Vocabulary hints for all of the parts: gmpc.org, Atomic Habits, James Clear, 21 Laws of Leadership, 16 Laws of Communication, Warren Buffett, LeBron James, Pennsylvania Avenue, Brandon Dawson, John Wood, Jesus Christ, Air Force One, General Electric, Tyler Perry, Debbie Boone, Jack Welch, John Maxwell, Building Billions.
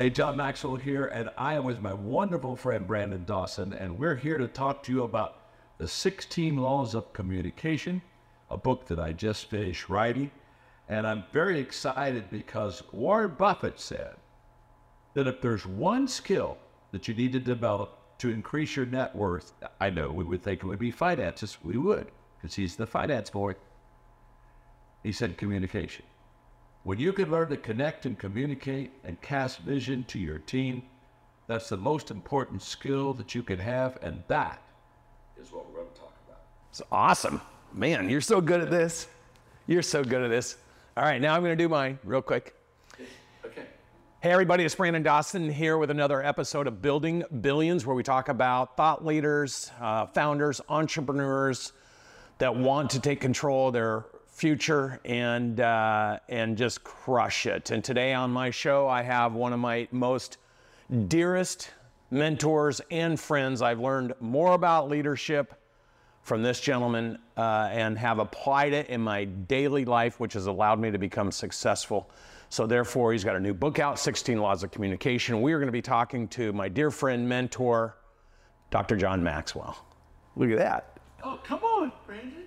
Hey, John Maxwell here, and I am with my wonderful friend Brandon Dawson, and we're here to talk to you about the 16 Laws of Communication, a book that I just finished writing. And I'm very excited because Warren Buffett said that if there's one skill that you need to develop to increase your net worth, I know we would think it would be finances, we would, because he's the finance boy. He said communication. When you can learn to connect and communicate and cast vision to your team, that's the most important skill that you can have, and that is what we're going to talk about. It's awesome. Man, you're so good at this. You're so good at this. All right, now I'm going to do mine real quick. Okay. Hey, everybody, it's Brandon Dawson here with another episode of Building Billions, where we talk about thought leaders, founders, entrepreneurs that want to take control of their future and just crush it. And today on my show, I have one of my most dearest mentors and friends. I've learned more about leadership from this gentleman and have applied it in my daily life, which has allowed me to become successful. So therefore, he's got a new book out, 16 Laws of Communication. We are going to be talking to my dear friend, mentor, Dr. John Maxwell. Look at that. Oh, come on, Brandon.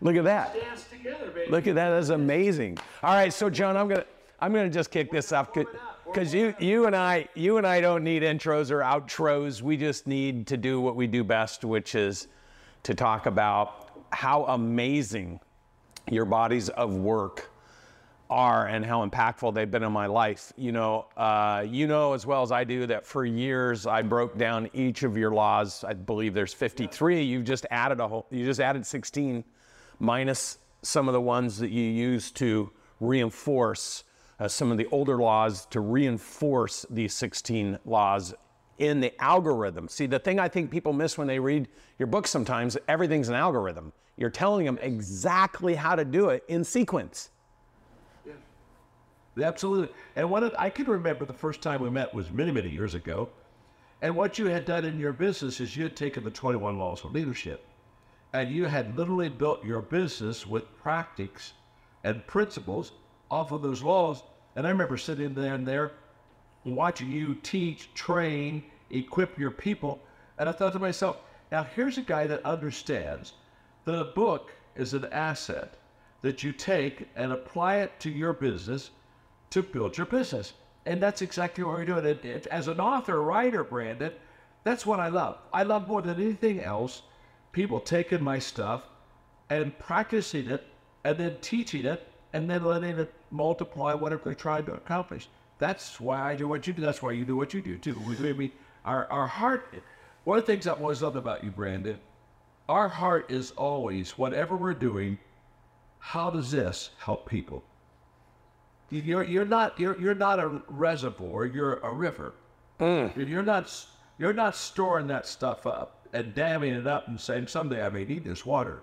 Look at that. Dance together, baby. Look at that. That's amazing. All right, so John, I'm gonna just kick this off because you and I don't need intros or outros. We just need to do what we do best, which is to talk about how amazing your bodies of work are and how impactful they've been in my life. You know as well as I do that for years I broke down each of your laws. I believe there's 53. You've just added a whole. You just added 16. Minus some of the ones that you use to reinforce some of the older laws to reinforce these 16 laws in the algorithm. See, the thing I think people miss when they read your book sometimes, everything's an algorithm. You're telling them exactly how to do it in sequence. Yeah, absolutely. And what I can remember the first time we met was many, many years ago. And what you had done in your business is you had taken the 21 Laws of Leadership. And you had literally built your business with practices and principles off of those laws. And I remember sitting there and watching you teach, train, equip your people. And I thought to myself, now here's a guy that understands that a book is an asset that you take and apply it to your business to build your business. And that's exactly what we're doing. And as an author, writer, Brandon, that's what I love. I love more than anything else people taking my stuff and practicing it and then teaching it and then letting it multiply whatever they're trying to accomplish. That's why I do what you do. That's why you do what you do too. I mean, our heart, one of the things I always loved about you, Brandon, our heart is always, whatever we're doing, how does this help people? You're not a reservoir, you're a river. Mm. You're not storing that stuff up and damming it up and saying, someday I may need this water.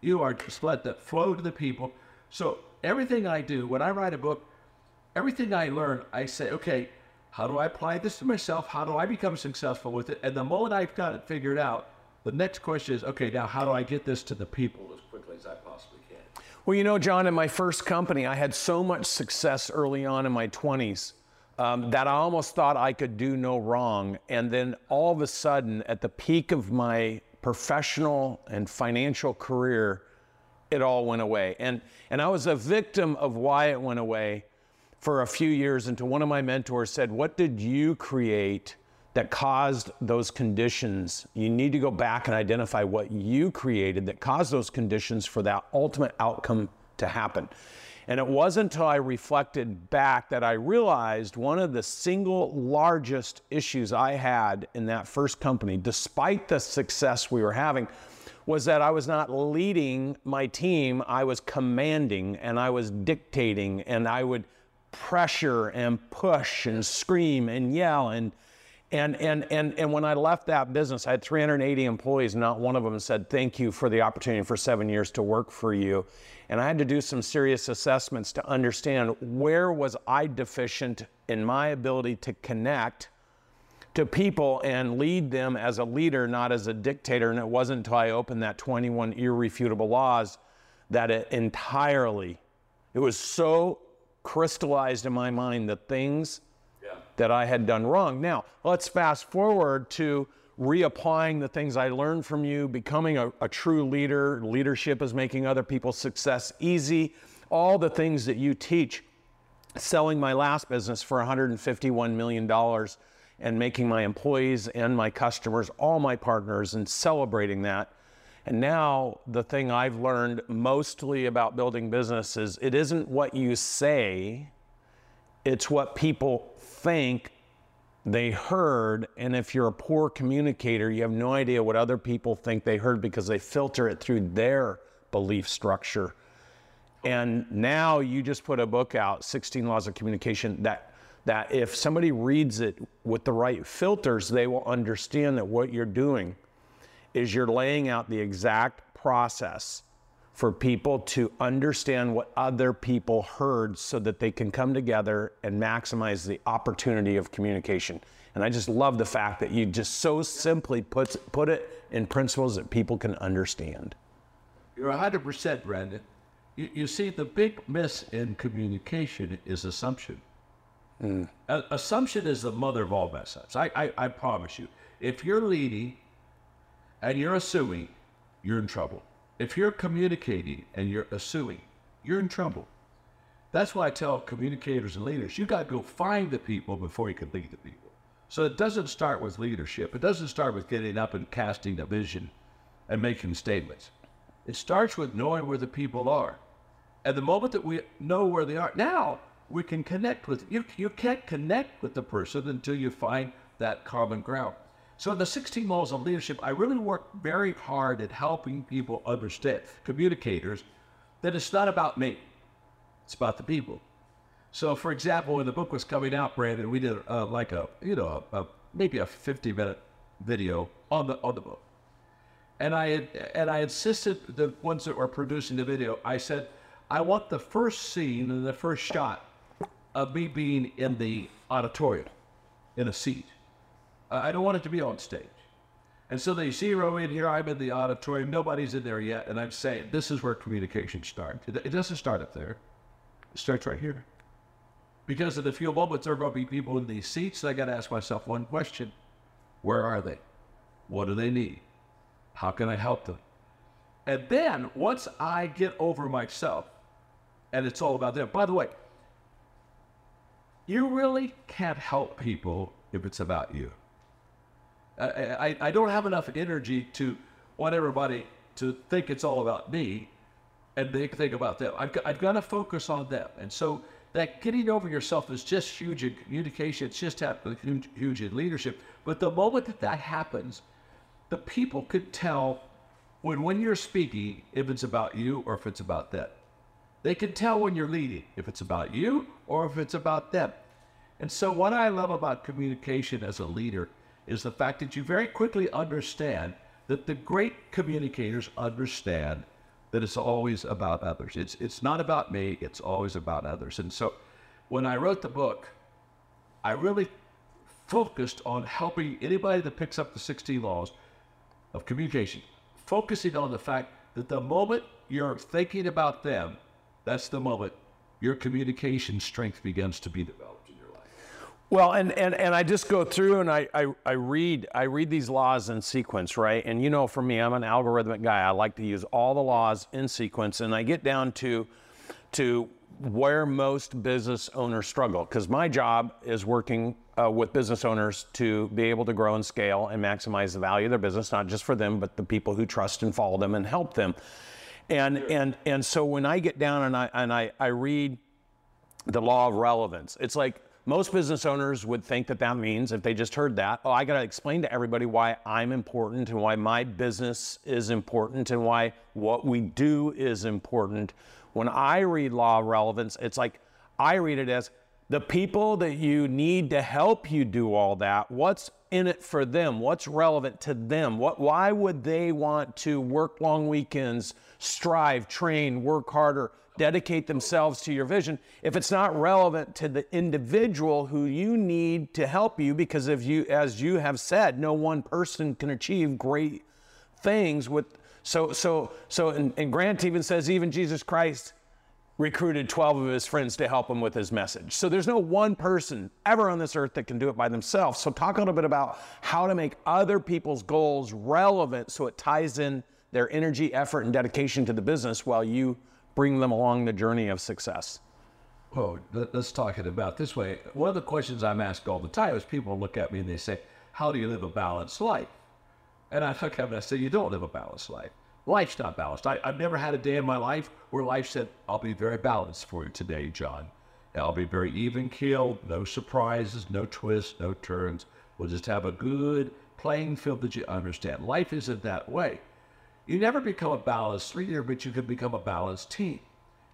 You are just let that flow to the people. So everything I do, when I write a book, everything I learn, I say, okay, how do I apply this to myself? How do I become successful with it? And the moment I've got it figured out, the next question is, okay, now how do I get this to the people as quickly as I possibly can? Well, you know, John, in my first company, I had so much success early on in my 20s. That I almost thought I could do no wrong. And then all of a sudden, at the peak of my professional and financial career, it all went away. And I was a victim of why it went away for a few years until one of my mentors said, what did you create that caused those conditions? You need to go back and identify what you created that caused those conditions for that ultimate outcome to happen. And it wasn't until I reflected back that I realized one of the single largest issues I had in that first company, despite the success we were having, was that I was not leading my team. I was commanding and I was dictating, and I would pressure and push and scream and yell. And when I left that business, I had 380 employees. Not one of them said, thank you for the opportunity for 7 years to work for you. And I had to do some serious assessments to understand where was I deficient in my ability to connect to people and lead them as a leader, not as a dictator. And it wasn't until I opened that 21 Irrefutable Laws that it entirely, it was so crystallized in my mind the things that I had done wrong. Now, let's fast forward to reapplying the things I learned from you, becoming a true leader. Leadership is making other people's success easy. All the things that you teach, selling my last business for $151 million and making my employees and my customers, all my partners, and celebrating that. And now the thing I've learned mostly about building business is it isn't what you say, it's what people think they heard. And if you're a poor communicator, you have no idea what other people think they heard because they filter it through their belief structure. And now you just put a book out, 16 Laws of Communication, that if somebody reads it with the right filters, they will understand that what you're doing is you're laying out the exact process for people to understand what other people heard so that they can come together and maximize the opportunity of communication. And I just love the fact that you just so simply put it in principles that people can understand. You're 100%, Brandon. You see, the big miss in communication is assumption. Mm. Assumption is the mother of all mess ups. I promise you, if you're leading and you're assuming, you're in trouble. If you're communicating and you're assuming, you're in trouble. That's why I tell communicators and leaders, you got to go find the people before you can lead the people. So it doesn't start with leadership. It doesn't start with getting up and casting a vision and making statements. It starts with knowing where the people are. And the moment that we know where they are, now we can connect with you. You can't connect with the person until you find that common ground. So in the 16 Laws of Leadership, I really work very hard at helping people understand, communicators, that it's not about me, it's about the people. So for example, when the book was coming out, Brandon, we did like a, maybe a 50-minute video on the book. And I insisted, the ones that were producing the video, I said, I want the first scene and the first shot of me being in the auditorium, in a seat. I don't want it to be on stage. And so they zero in here, I'm in the auditorium, nobody's in there yet, and I'm saying, this is where communication starts. It doesn't start up there, it starts right here. Because in a few moments, there are going to be people in these seats, and I got to ask myself one question, where are they? What do they need? How can I help them? And then, once I get over myself, and it's all about them. By the way, you really can't help people if it's about you. I don't have enough energy to want everybody to think it's all about me and they think about them. I've got to focus on them. And so that getting over yourself is just huge in communication. It's just huge in leadership. But the moment that that happens, the people could tell when you're speaking if it's about you or if it's about them. They can tell when you're leading if it's about you or if it's about them. And so what I love about communication as a leader is the fact that you very quickly understand that the great communicators understand that it's always about others. It's not about me, it's always about others. And so when I wrote the book, I really focused on helping anybody that picks up the 16 laws of communication, focusing on the fact that the moment you're thinking about them, that's the moment your communication strength begins to be developed. Well, and I just go through and I read these laws in sequence, right? And you know, for me, I'm an algorithmic guy. I like to use all the laws in sequence, and I get down to where most business owners struggle, because my job is working with business owners to be able to grow and scale and maximize the value of their business, not just for them, but the people who trust and follow them and help them. And so when I get down and I read the law of relevance, it's like, most business owners would think that that means, if they just heard that, oh, I got to explain to everybody why I'm important and why my business is important and why what we do is important. When I read law of relevance, it's like I read it as the people that you need to help you do all that, what's in it for them? What's relevant to them? Why would they want to work long weekends, strive, train, work harder, dedicate themselves to your vision if it's not relevant to the individual who you need to help you? Because if you, as you have said, no one person can achieve great things with, and Grant even says, even Jesus Christ recruited 12 of his friends to help him with his message. So there's no one person ever on this earth that can do it by themselves. So talk a little bit about how to make other people's goals relevant so it ties in their energy, effort, and dedication to the business while you bring them along the journey of success. Oh, let's talk it about this way. One of the questions I'm asked all the time is people look at me and they say, how do you live a balanced life? And I look at them and I say, you don't live a balanced life. Life's not balanced. I've never had a day in my life where life said, I'll be very balanced for you today, John. I'll be very even keeled, no surprises, no twists, no turns. We'll just have a good playing field that you understand. Life isn't that way. You never become a balanced leader, but you can become a balanced team.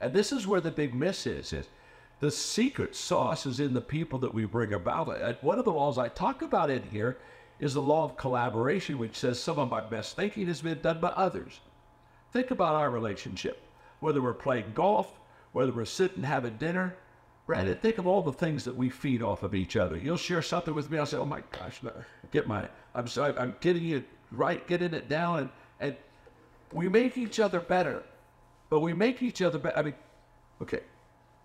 And this is where the big miss is the secret sauce is in the people that we bring about. One of the laws I talk about in here is the law of collaboration, which says some of my best thinking has been done by others. Think about our relationship, whether we're playing golf, whether we're sitting having dinner. Brandon, think of all the things that we feed off of each other. You'll share something with me, I'll say, oh my gosh, I'm sorry, I'm getting it right, getting it down, and we make each other better, but we make each other better. I mean, okay,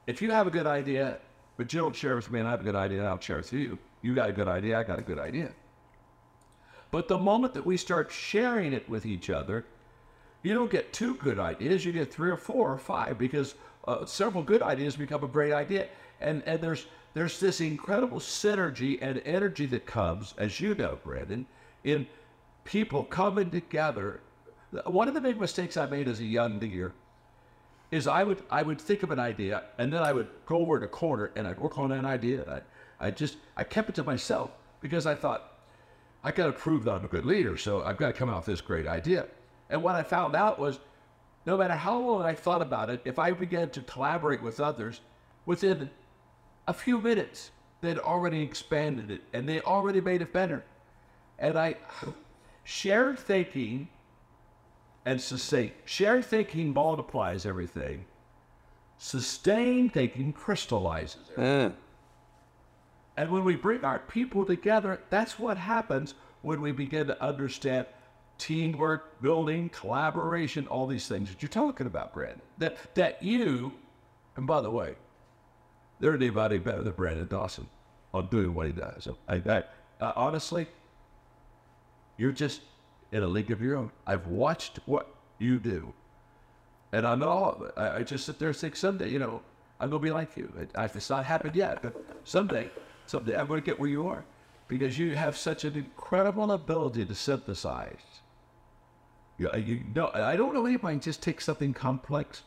if you have a good idea, but you don't share with me and I have a good idea, I'll share with you. You got a good idea, I got a good idea. But the moment that we start sharing it with each other, you don't get two good ideas, you get three or four or five, because several good ideas become a great idea. And there's this incredible synergy and energy that comes, as you know, Brandon, in people coming together. One of the big mistakes I made as a young leader is I would think of an idea, and then I would go over in a corner and I'd work on that idea. And I kept it to myself because I thought, I got to prove that I'm a good leader, so I've got to come out with this great idea. And what I found out was, no matter how long I thought about it, if I began to collaborate with others, within a few minutes, they'd already expanded it, and they already made it better. And shared thinking and sustained. Shared thinking multiplies everything. Sustained thinking crystallizes everything. And when we bring our people together, that's what happens when we begin to understand teamwork, building, collaboration, all these things that you're talking about, Brandon. That you, and by the way, there ain't anybody better than Brandon Dawson on doing what he does. So honestly, you're just in a league of your own. I've watched what you do. And I know, I just sit there and think someday, you know, I'm going to be like you. It's not happened yet, but someday. Someday I'm going to get where you are, because you have such an incredible ability to synthesize. I don't know anybody who just takes something complex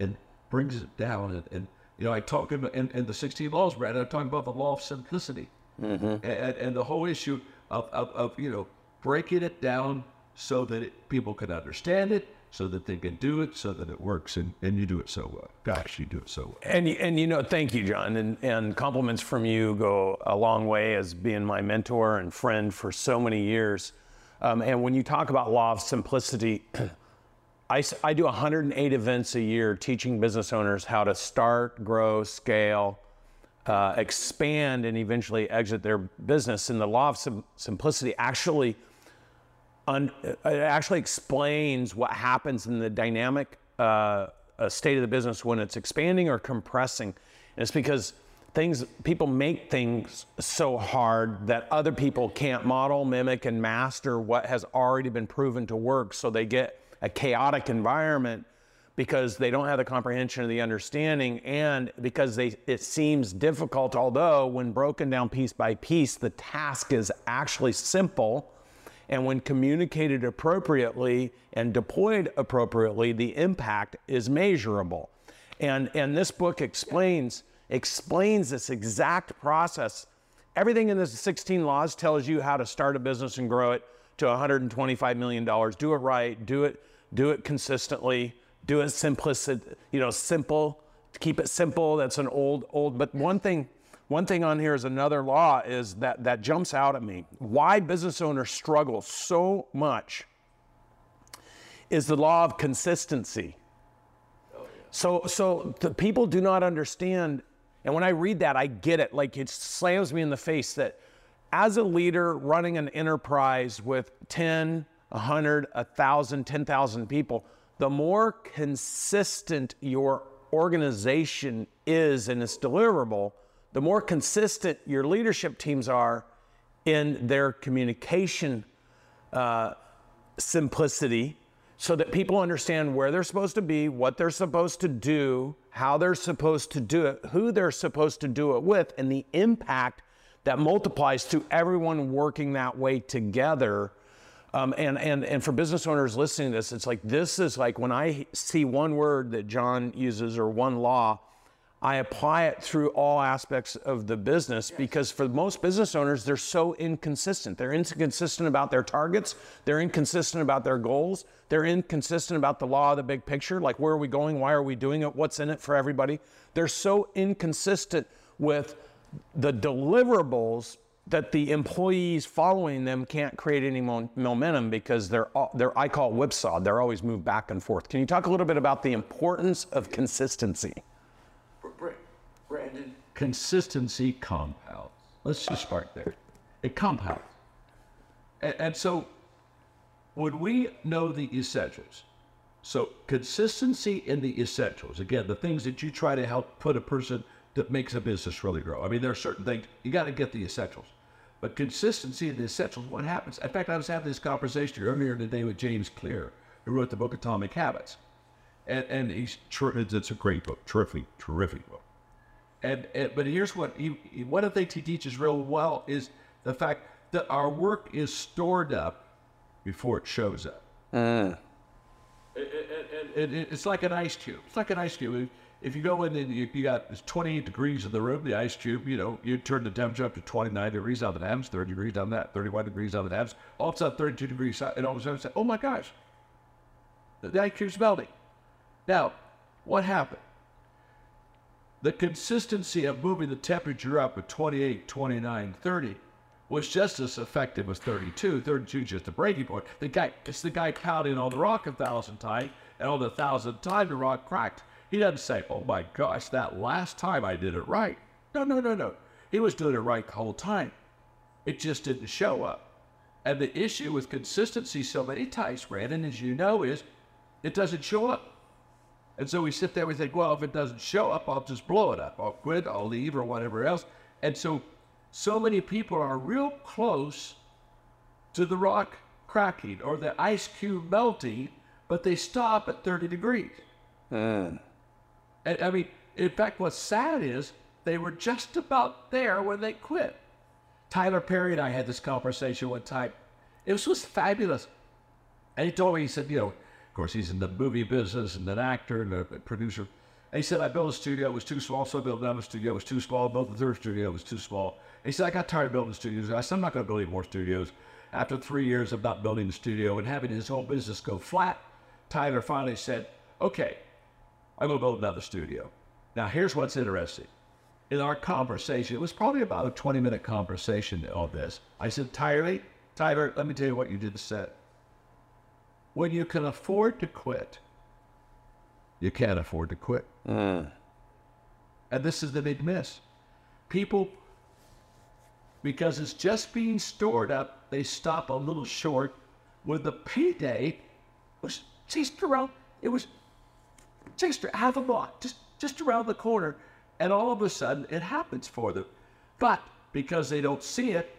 and brings it down. And I talk in the 16 laws, Brad, I'm talking about the law of simplicity, and the whole issue of breaking it down so that people can understand it, so that they can do it, so that it works, and you do it so well. Gosh, you do it so well. And thank you, John, and compliments from you go a long way as being my mentor and friend for so many years. And when you talk about law of simplicity, I do 108 events a year teaching business owners how to start, grow, scale, expand, and eventually exit their business. And the law of simplicity actually explains what happens in the dynamic state of the business when it's expanding or compressing. And it's because people make things so hard that other people can't model, mimic, and master what has already been proven to work. So they get a chaotic environment because they don't have the comprehension or the understanding, and because it seems difficult, although when broken down piece by piece, the task is actually simple. And when communicated appropriately and deployed appropriately, the impact is measurable. And this book explains this exact process. Everything in the 16 laws tells you how to start a business and grow it to $125 million. Do it right, do it consistently, do it simple, keep it simple. That's an old, but one thing on here is another law is that jumps out at me. Why business owners struggle so much is the law of consistency. Oh, yeah. So the people do not understand. And when I read that, I get it. Like, it slams me in the face that as a leader running an enterprise with 10, 100, 1,000, 10,000 people, the more consistent your organization is and its deliverable, the more consistent your leadership teams are in their communication simplicity, so that people understand where they're supposed to be, what they're supposed to do, how they're supposed to do it, who they're supposed to do it with, and the impact that multiplies to everyone working that way together. And for business owners listening to this, it's like, this is like when I see one word that John uses or one law, I apply it through all aspects of the business. Yes. Because for most business owners, they're so inconsistent. They're inconsistent about their targets. They're inconsistent about their goals. They're inconsistent about the law of the big picture. Like, where are we going? Why are we doing it? What's in it for everybody? They're so inconsistent with the deliverables that the employees following them can't create any momentum, because I call it whipsaw. They're always moved back and forth. Can you talk a little bit about the importance of consistency? Brandon, consistency compounds. Let's just start there. It compounds. And so when we know the essentials, so consistency in the essentials, again, the things that you try to help put a person that makes a business really grow. I mean, there are certain things, you got to get the essentials. But consistency in the essentials, what happens? In fact, I was having this conversation earlier today with James Clear, who wrote the book Atomic Habits. And it's a great book, terrific book. But here's what, one of the things he teaches real well is the fact that our work is stored up before it shows up. It's like an ice cube. It's like an ice cube. If you go in and you got 28 degrees in the room, the ice cube, you know, you turn the temperature up to 29 degrees on the dams, 30 degrees on that, 31 degrees on the dams, all of a sudden 32 degrees, and all of a sudden say, oh my gosh, the ice cube's melting. Now, what happened? The consistency of moving the temperature up at 28, 29, 30 was just as effective as 32. 32 is just a breaking point. It's the guy pounding on the rock 1,000 times, and on the 1,000th time the rock cracked. He doesn't say, oh my gosh, that last time I did it right. No. He was doing it right the whole time. It just didn't show up. And the issue with consistency so many times, Brandon, as you know, is it doesn't show up. And so we sit there, we think, well, if it doesn't show up, I'll just blow it up. I'll quit, I'll leave, or whatever else. And so many people are real close to the rock cracking or the ice cube melting, but they stop at 30 degrees. I mean, in fact, what's sad is they were just about there when they quit. Tyler Perry and I had this conversation one time. It was fabulous. And he told me, he said, you know, of course, he's in the movie business and an actor and a producer. And he said, I built a studio, it was too small. So I built another studio, it was too small. I built the third studio, it was too small. And he said, I got tired of building studios. I said, I'm not going to build any more studios. After 3 years of not building a studio and having his whole business go flat, Tyler finally said, okay, I'm going to build another studio. Now, here's what's interesting. In our conversation, it was probably about a 20-minute conversation on this. I said, Tyler, let me tell you what you just said. When you can afford to quit, you can't afford to quit. And this is the big miss. People, because it's just being stored up, they stop a little short. When the payday was chased around, it was just half a block, just around the corner, and all of a sudden it happens for them. But because they don't see it,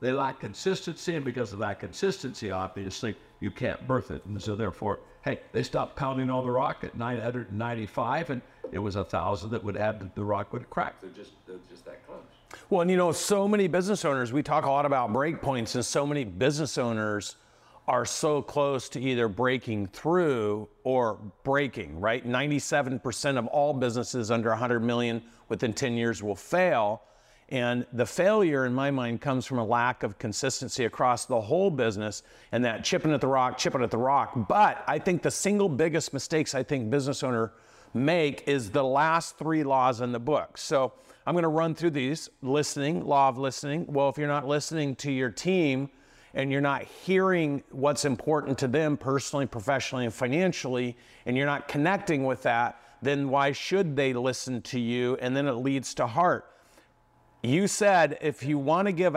they lack consistency, and because of that consistency, obviously, you can't birth it. And so therefore, hey, they stopped pounding on the rock at 995, and it was 1,000 that would add, the rock would crack. They're just that close. Well, and you know, so many business owners, we talk a lot about break points, and so many business owners are so close to either breaking through or breaking, right? 97% of all businesses under 100 million within 10 years will fail. And the failure, in my mind, comes from a lack of consistency across the whole business and that chipping at the rock. But I think the single biggest mistakes I think business owner make is the last three laws in the book. So I'm gonna run through these. Listening, law of listening. Well, if you're not listening to your team, and you're not hearing what's important to them personally, professionally, and financially, and you're not connecting with that, then why should they listen to you? And then it leads to heart. You said, if you want to get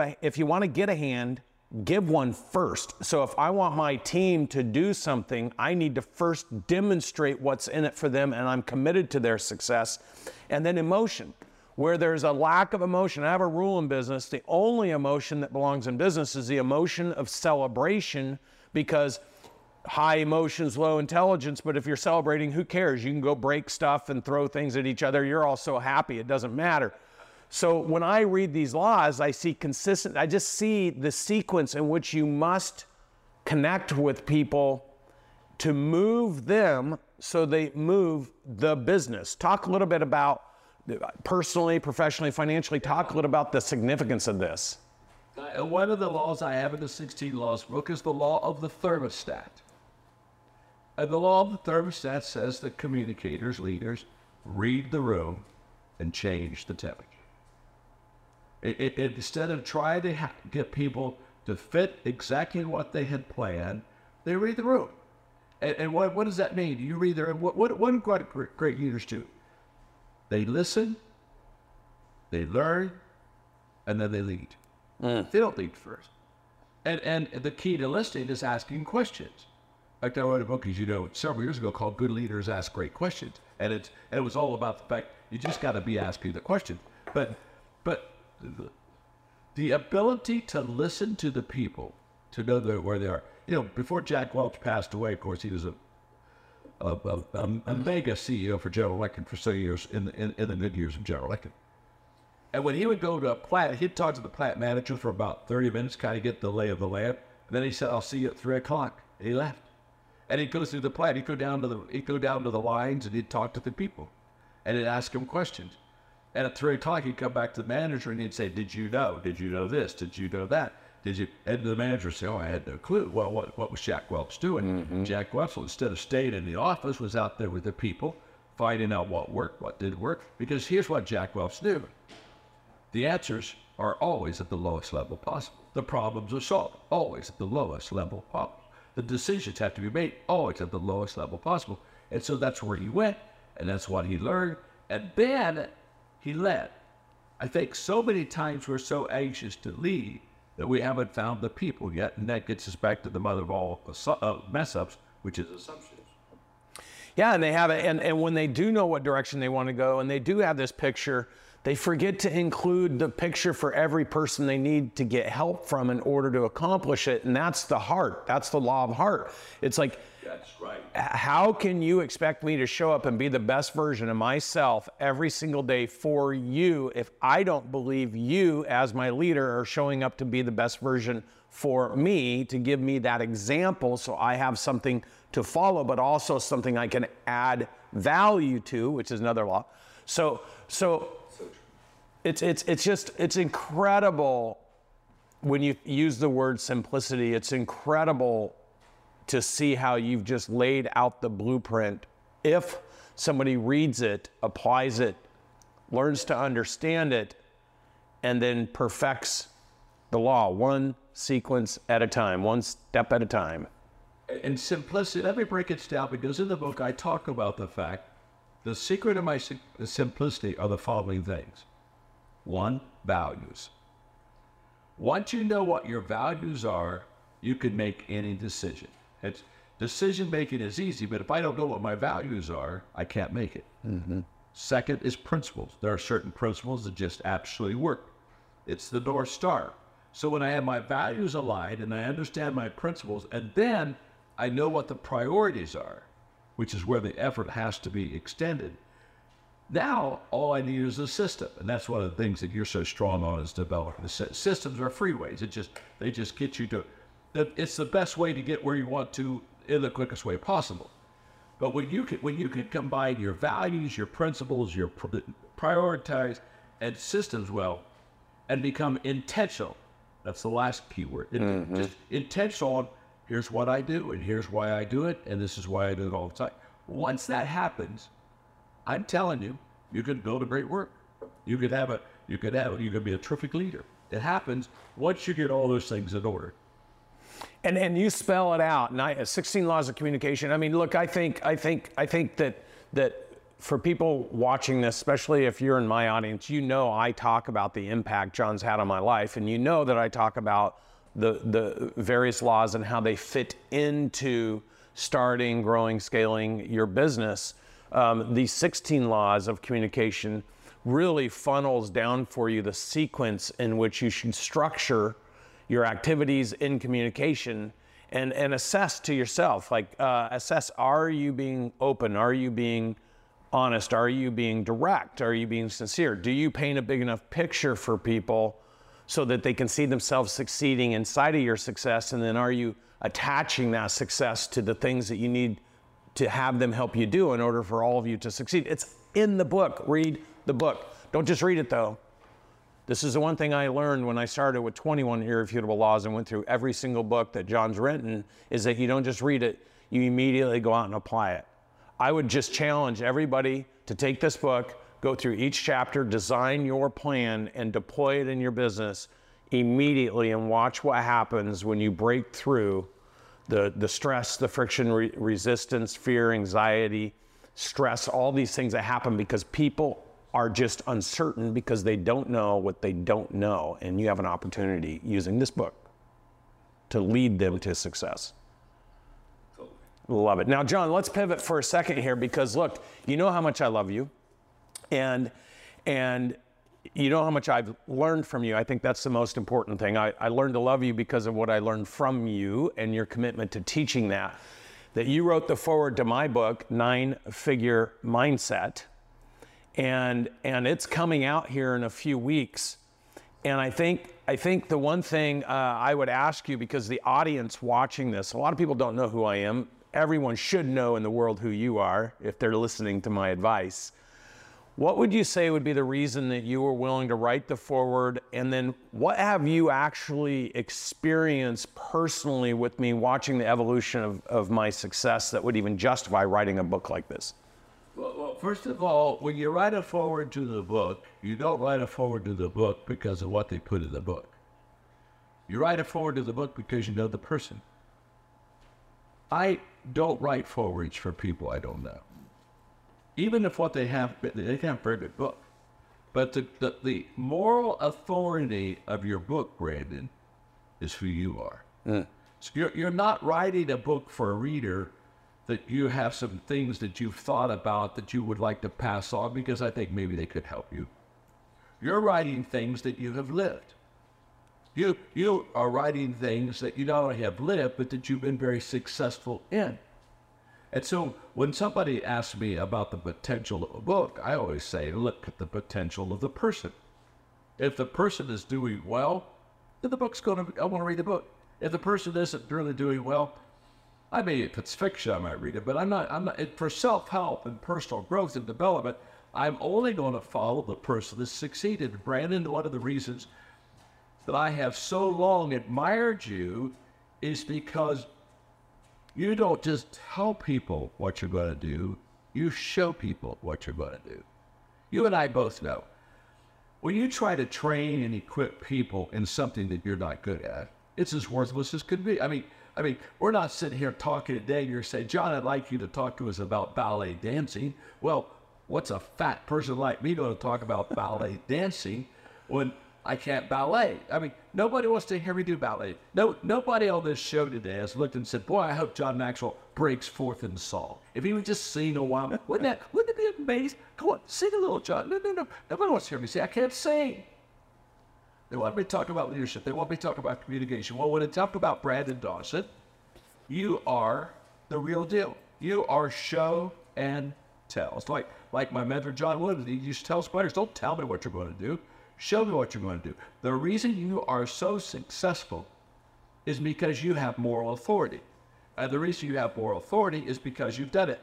a hand, give one first. So if I want my team to do something, I need to first demonstrate what's in it for them, and I'm committed to their success. And then emotion. Where there's a lack of emotion, I have a rule in business, the only emotion that belongs in business is the emotion of celebration, because high emotions, low intelligence, but if you're celebrating, who cares? You can go break stuff and throw things at each other. You're all so happy, it doesn't matter. So when I read these laws, I see consistent, I just see the sequence in which you must connect with people to move them so they move the business. Talk a little bit about, personally, professionally, financially, talk a little about the significance of this. One of the laws I have in the 16 Laws book is the law of the thermostat. And the law of the thermostat says that communicators, leaders, read the room and change the temperature. Instead of trying to get people to fit exactly what they had planned, they read the room. And what does that mean? You read the room. What great leaders do? They listen, they learn, and then they lead. They don't lead first. And the key to listening is asking questions. Like I wrote a book, as you know, several years ago called Good Leaders Ask Great Questions. And it was all about the fact you just got to be asking the question. But the ability to listen to the people, to know where they are. You know, before Jack Welch passed away, of course, he was a mega CEO for General Electric for 3 years in the mid years of General Electric. And when he would go to a plant, he'd talk to the plant manager for about 30 minutes, kind of get the lay of the land. And then he said, "I'll see you at 3 o'clock." And he left. And he'd go through the plant. He'd go down to the lines, and he'd talk to the people, and he'd ask them questions. And at 3 o'clock, he'd come back to the manager and he'd say, "Did you know? Did you know this? Did you know that? Did you?" And the manager would say, "Oh, I had no clue." Well, what was Jack Welch doing? Mm-hmm. Jack Welch, instead of staying in the office, was out there with the people, finding out what worked, what didn't work. Because here's what Jack Welch knew. The answers are always at the lowest level possible. The problems are solved always at the lowest level possible. The decisions have to be made always at the lowest level possible. And so that's where he went, and that's what he learned. And then he led. I think so many times we're so anxious to lead that we haven't found the people yet, and that gets us back to the mother of all mess-ups, which is assumptions. Yeah, and they have it, and when they do know what direction they want to go, and they do have this picture, they forget to include the picture for every person they need to get help from in order to accomplish it. And that's the heart. That's the law of heart. It's like, that's right. How can you expect me to show up and be the best version of myself every single day for you if I don't believe you as my leader are showing up to be the best version for me, to give me that example so I have something to follow, but also something I can add value to, which is another law. So it's just, it's incredible when you use the word simplicity. It's incredible to see how you've just laid out the blueprint. If somebody reads it, applies it, learns to understand it, and then perfects the law, one sequence at a time, one step at a time. And simplicity, let me break it down, because in the book I talk about the fact the secret of my simplicity are the following things. One, values. Once you know what your values are, you can make any decision. It's, decision making is easy, but if I don't know what my values are, I can't make it. Mm-hmm. Second is principles. There are certain principles that just absolutely work. It's the North Star. So when I have my values aligned and I understand my principles, and then I know what the priorities are, which is where the effort has to be extended. Now, all I need is a system, and that's one of the things that you're so strong on is developing. The systems are freeways. They just get you to, it's the best way to get where you want to in the quickest way possible. But when you can combine your values, your principles, your prioritize, and systems well, and become intentional. That's the last key word. Mm-hmm. Just intentional on here's what I do, and here's why I do it, and this is why I do it all the time. Once that happens, I'm telling you, you could build a great work. You could be a terrific leader. It happens once you get all those things in order. And you spell it out. And 16 Laws of Communication. I mean, look, I think that for people watching this, especially if you're in my audience, you know I talk about the impact John's had on my life, and you know that I talk about the various laws and how they fit into starting, growing, scaling your business, these 16 laws of communication really funnels down for you the sequence in which you should structure your activities in communication and assess to yourself, like assess, are you being open? Are you being honest? Are you being direct? Are you being sincere? Do you paint a big enough picture for people so that they can see themselves succeeding inside of your success? And then are you attaching that success to the things that you need to have them help you do in order for all of you to succeed? It's in the book. Read the book. Don't just read it though. This is the one thing I learned when I started with 21 Irrefutable Laws and went through every single book that John's written, is that you don't just read it, you immediately go out and apply it. I would just challenge everybody to take this book, go through each chapter, design your plan and deploy it in your business immediately, and watch what happens when you break through the stress, the friction, resistance, fear, anxiety, stress, all these things that happen because people are just uncertain because they don't know what they don't know. And you have an opportunity using this book to lead them to success. Totally. Love it. Now, John, let's pivot for a second here, because look, you know how much I love you, and you know how much I've learned from you. I think that's the most important thing. I learned to love you because of what I learned from you and your commitment to teaching that you wrote the foreword to my book, 9 Figure Mindset. And it's coming out here in a few weeks. And I think the one thing I would ask you, because the audience watching this, a lot of people don't know who I am. Everyone should know in the world who you are if they're listening to my advice. What would you say would be the reason that you were willing to write the foreword? And then what have you actually experienced personally with me watching the evolution of my success that would even justify writing a book like this? Well, first of all, when you write a foreword to the book, you don't write a foreword to the book because of what they put in the book. You write a foreword to the book because you know the person. I don't write forewords for people I don't know. Even if what they have read the book. But the moral authority of your book, Brandon, is who you are. So you're not writing a book for a reader that you have some things that you've thought about that you would like to pass on because I think maybe they could help you. You're writing things that you have lived. You are writing things that you not only have lived, but that you've been very successful in. And so when somebody asks me about the potential of a book, I always say, look at the potential of the person. If the person is doing well, then the book's I want to read the book. If the person isn't really doing well, I mean, if it's fiction, I might read it, but I'm not for self-help and personal growth and development, I'm only going to follow the person that succeeded. Brandon, one of the reasons that I have so long admired you is because you don't just tell people what you're going to do, you show people what you're going to do. You and I both know, when you try to train and equip people in something that you're not good at, it's as worthless as could be. I mean, we're not sitting here talking today and you're saying, John, I'd like you to talk to us about ballet dancing. Well, what's a fat person like me going to talk about ballet dancing when I can't ballet? I mean, nobody wants to hear me do ballet. No, nobody on this show today has looked and said, boy, I hope John Maxwell breaks forth in song. If he would just sing a while, wouldn't it be amazing? Come on, sing a little, John. No. Nobody wants to hear me say, I can't sing. They want me to talk about leadership. They want me to talk about communication. Well, when I talk about Brandon Dawson, you are the real deal. You are show and tell. It's like my mentor, John Wood, he used to tell spiders, don't tell me what you're going to do. Show me what you're going to do. The reason you are so successful is because you have moral authority. And the reason you have moral authority is because you've done it.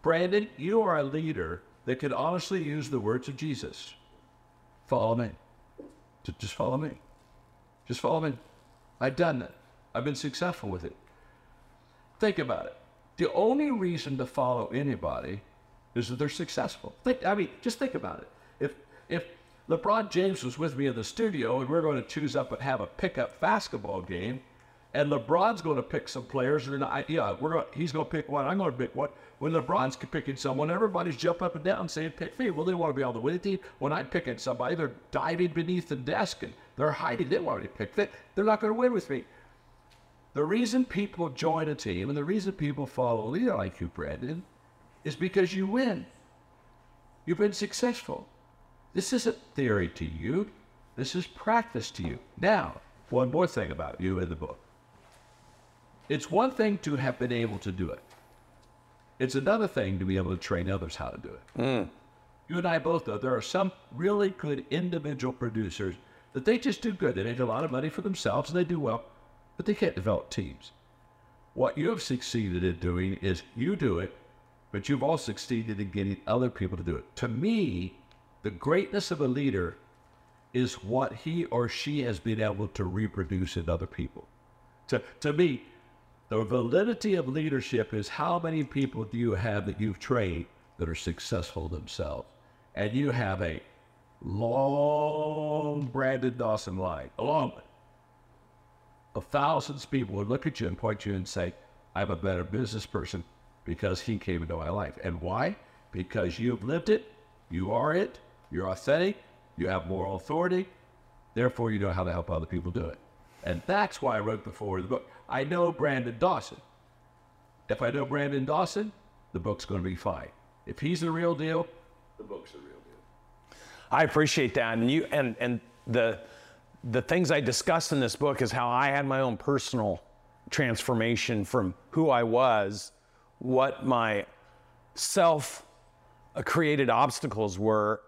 Brandon, you are a leader that can honestly use the words of Jesus. Follow me. Just follow me. Just follow me. I've done it. I've been successful with it. Think about it. The only reason to follow anybody is that they're successful. Just think about it. If LeBron James was with me in the studio and we're going to choose up and have a pickup basketball game, and LeBron's going to pick some players, and he's going to pick one. I'm going to pick one. When LeBron's picking someone, everybody's jumping up and down saying, pick me. Well, they want to be on the winning team. When I'm picking somebody, they're diving beneath the desk and They're hiding. They already picked it. They're not going to win with me. The reason people join a team and the reason people follow a leader like you, Brandon, is because you win. You've been successful. This isn't theory to you. This is practice to you. Now, one more thing about you in the book. It's one thing to have been able to do it. It's another thing to be able to train others how to do it. You and I both know there are some really good individual producers that they just do good. They make a lot of money for themselves and they do well, but they can't develop teams. What you have succeeded in doing is you do it, but you've all succeeded in getting other people to do it. To me, the greatness of a leader is what he or she has been able to reproduce in other people. To me, the validity of leadership is how many people do you have that you've trained that are successful themselves. And you have a long Brandon Dawson line, a long one, of thousands of people would look at you and point you and say, I'm a better business person because he came into my life. And why? Because you've lived it, you are it, you're authentic, you have moral authority, therefore you know how to help other people do it. And that's why I wrote before the book. I know Brandon Dawson. If I know Brandon Dawson, the book's going to be fine. If he's the real deal, the book's the real deal. I appreciate that. And you and the things I discuss in this book is how I had my own personal transformation from who I was, what my self-created obstacles were,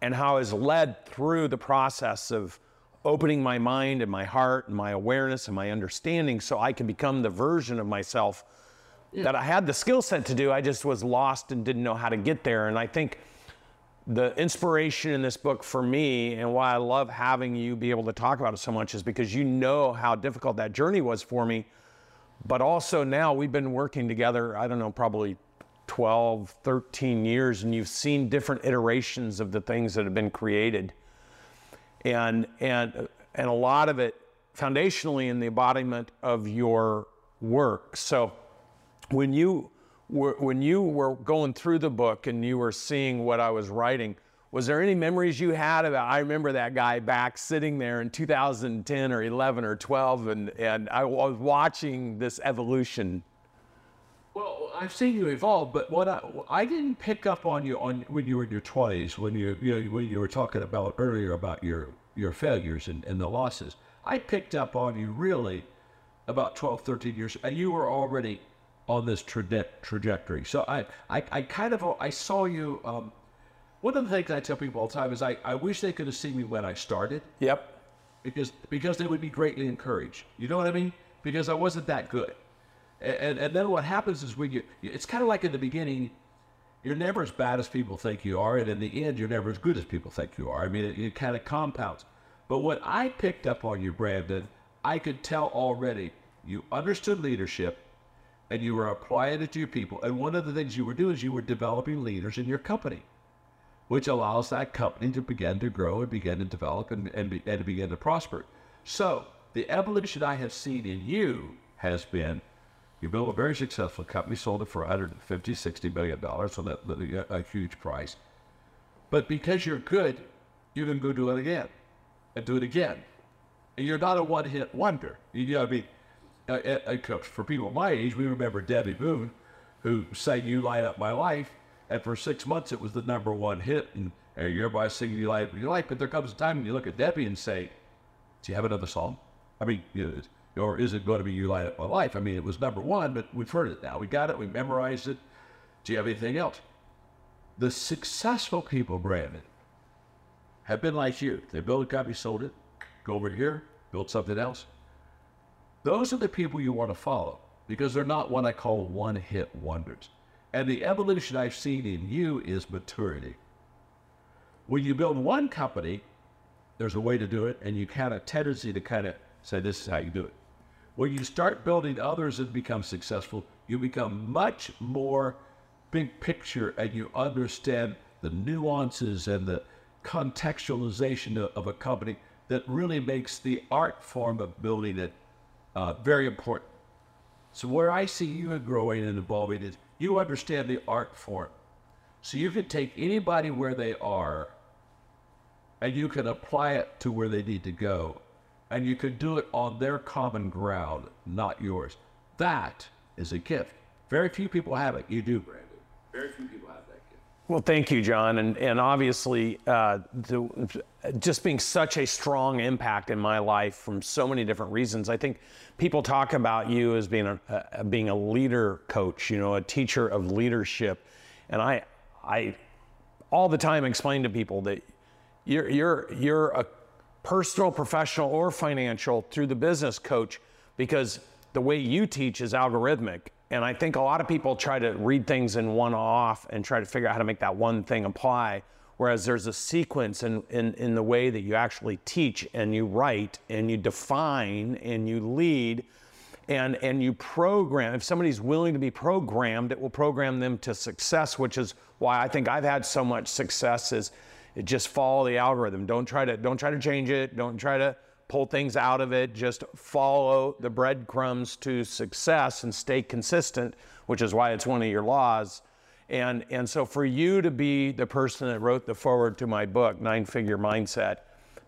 and how I was led through the process of opening my mind and my heart and my awareness and my understanding so I can become the version of myself that I had the skill set to do. I just was lost and didn't know how to get there. And I think the inspiration in this book for me and why I love having you be able to talk about it so much is because you know how difficult that journey was for me. But also now we've been working together, I don't know, probably 12, 13 years, and you've seen different iterations of the things that have been created. And a lot of it foundationally in the embodiment of your work. So when you were going through the book and you were seeing what I was writing, was there any memories you had about, I remember that guy back sitting there in 2010 or 11 or 12, and I was watching this evolution? Well, I've seen you evolve, but what I didn't pick up on you on when you were in your 20s, when you were talking about earlier about your failures and the losses. I picked up on you really about 12, 13 years, and you were already on this trajectory. So I saw you. One of the things I tell people all the time is I wish they could have seen me when I started. Yep. Because they would be greatly encouraged. You know what I mean? Because I wasn't that good. And then what happens is when it's kind of like in the beginning, you're never as bad as people think you are. And in the end, you're never as good as people think you are. I mean, it kind of compounds. But what I picked up on you, Brandon, I could tell already, you understood leadership and you were applying it to your people. And one of the things you were doing is you were developing leaders in your company, which allows that company to begin to grow and begin to develop and to begin to prosper. So the evolution I have seen in you has been, you built a very successful company, sold it for $150, $60 million, so that's a huge price. But because you're good, you can go do it again and do it again. And you're not a one-hit wonder. You know what I mean? For people my age, we remember Debbie Boone, who sang You Light Up My Life, and for 6 months it was the #1 hit, and everybody's singing You Light Up Your Life, but there comes a time when you look at Debbie and say, do you have another song? I mean, you know, or is it going to be You Light Up My Life? I mean, it was #1, but we've heard it now. We got it. We memorized it. Do you have anything else? The successful people, Brandon, have been like you. They built a company, sold it, go over here, build something else. Those are the people you want to follow because they're not what I call one-hit wonders. And the evolution I've seen in you is maturity. When you build one company, there's a way to do it, and you have a tendency to kind of say, this is how you do it. When you start building others and become successful, you become much more big picture and you understand the nuances and the contextualization of a company that really makes the art form of building it very important. So where I see you growing and evolving is you understand the art form. So you can take anybody where they are and you can apply it to where they need to go. And you can do it on their common ground, not yours. That is a gift. Very few people have it. You do, Brandon. Very few people have that gift. Well, thank you, John. And obviously, just being such a strong impact in my life from so many different reasons. I think people talk about you as being a leader coach, you know, a teacher of leadership. And I all the time explain to people that you're a personal, professional, or financial through the business coach, because the way you teach is algorithmic. And I think a lot of people try to read things in one off and try to figure out how to make that one thing apply. Whereas there's a sequence in the way that you actually teach and you write and you define and you lead and you program. If somebody's willing to be programmed, it will program them to success, which is why I think I've had so much success is just follow the algorithm. Don't try to change it. Don't try to pull things out of it. Just follow the breadcrumbs to success and stay consistent, which is why it's one of your laws. And so for you to be the person that wrote the foreword to my book, 9-Figure Mindset,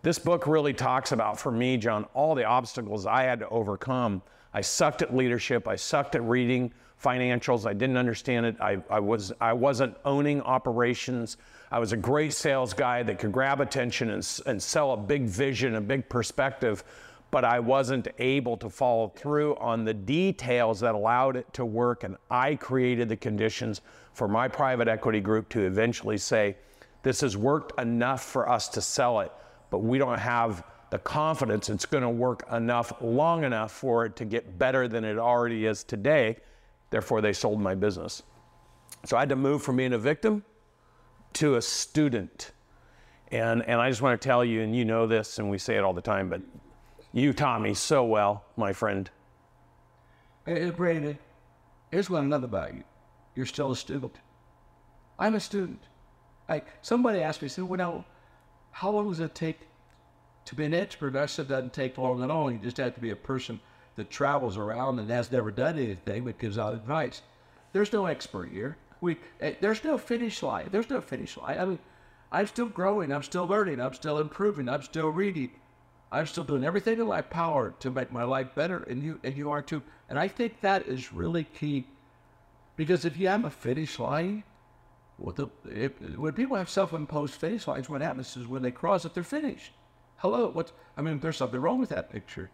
this book really talks about, for me, John, all the obstacles I had to overcome. I sucked at leadership. I sucked at reading financials. I didn't understand it. I wasn't owning operations. I was a great sales guy that could grab attention and sell a big vision, a big perspective, but I wasn't able to follow through on the details that allowed it to work. And I created the conditions for my private equity group to eventually say, this has worked enough for us to sell it, but we don't have the confidence it's going to work enough, long enough for it to get better than it already is today. Therefore, they sold my business. So I had to move from being a victim to a student. And I just want to tell you, and you know this, and we say it all the time, but you taught me so well, my friend. Hey, Brandon, here's what I love about you. You're still a student. I'm a student. Like, somebody asked me, said, well, now, how long does it take to be an expert? I said, it doesn't take long at all. You just have to be a person that travels around and has never done anything but gives out advice. There's no expert here. There's no finish line. There's no finish line. I mean, I'm still growing. I'm still learning. I'm still improving. I'm still reading. I'm still doing everything in my power to make my life better, and you are too. And I think that is really key, because if you have a finish line, when people have self-imposed finish lines, what happens is when they cross it, they're finished. Hello, there's something wrong with that picture.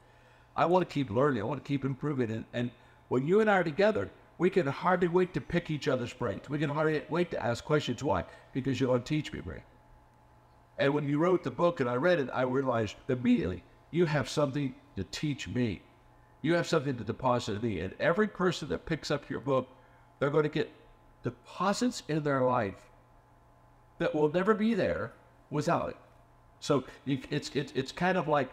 I want to keep learning. I want to keep improving. And when you and I are together, we can hardly wait to pick each other's brains. We can hardly wait to ask questions. Why? Because you're going to teach me, Brandon. And when you wrote the book and I read it, I realized immediately, you have something to teach me. You have something to deposit in me. And every person that picks up your book, they're going to get deposits in their life that will never be there without it. So it's kind of like,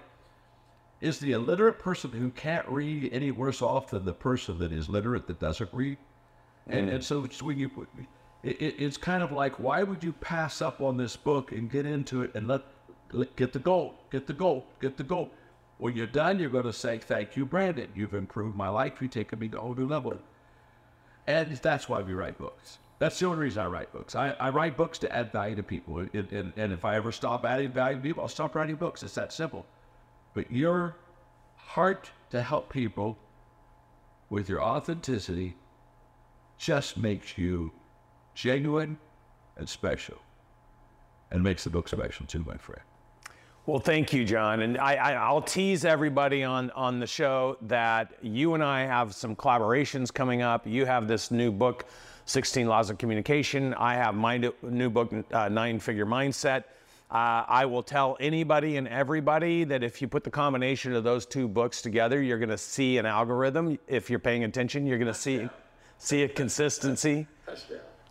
is the illiterate person who can't read any worse off than the person that is literate that doesn't read? And so it's, when you put, it's kind of like, why would you pass up on this book and get into it and get the gold, get the gold, get the gold? When you're done, you're going to say, thank you, Brandon. You've improved my life. You've taken me to a whole new level. And that's why we write books. That's the only reason I write books. I write books to add value to people. And if I ever stop adding value to people, I'll stop writing books. It's that simple. But your heart to help people with your authenticity just makes you genuine and special, and makes the book special too, my friend. Well, thank you, John. And I'll tease everybody on the show that you and I have some collaborations coming up. You have this new book, 16 Laws of Communication. I have my new book, 9-Figure Mindset. I will tell anybody and everybody that if you put the combination of those two books together, you're going to see an algorithm. If you're paying attention, you're going to see a consistency.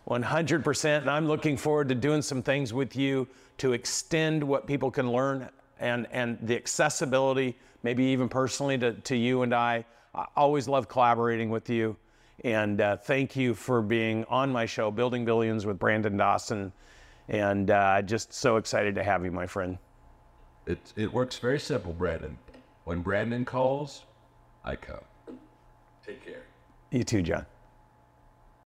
100%. And I'm looking forward to doing some things with you to extend what people can learn and the accessibility, maybe even personally to you and I. I always love collaborating with you. And thank you for being on my show, Building Billions with Brandon Dawson. And just so excited to have you, my friend. It works very simple, Brandon. When Brandon calls, I come. Take care. You too, John.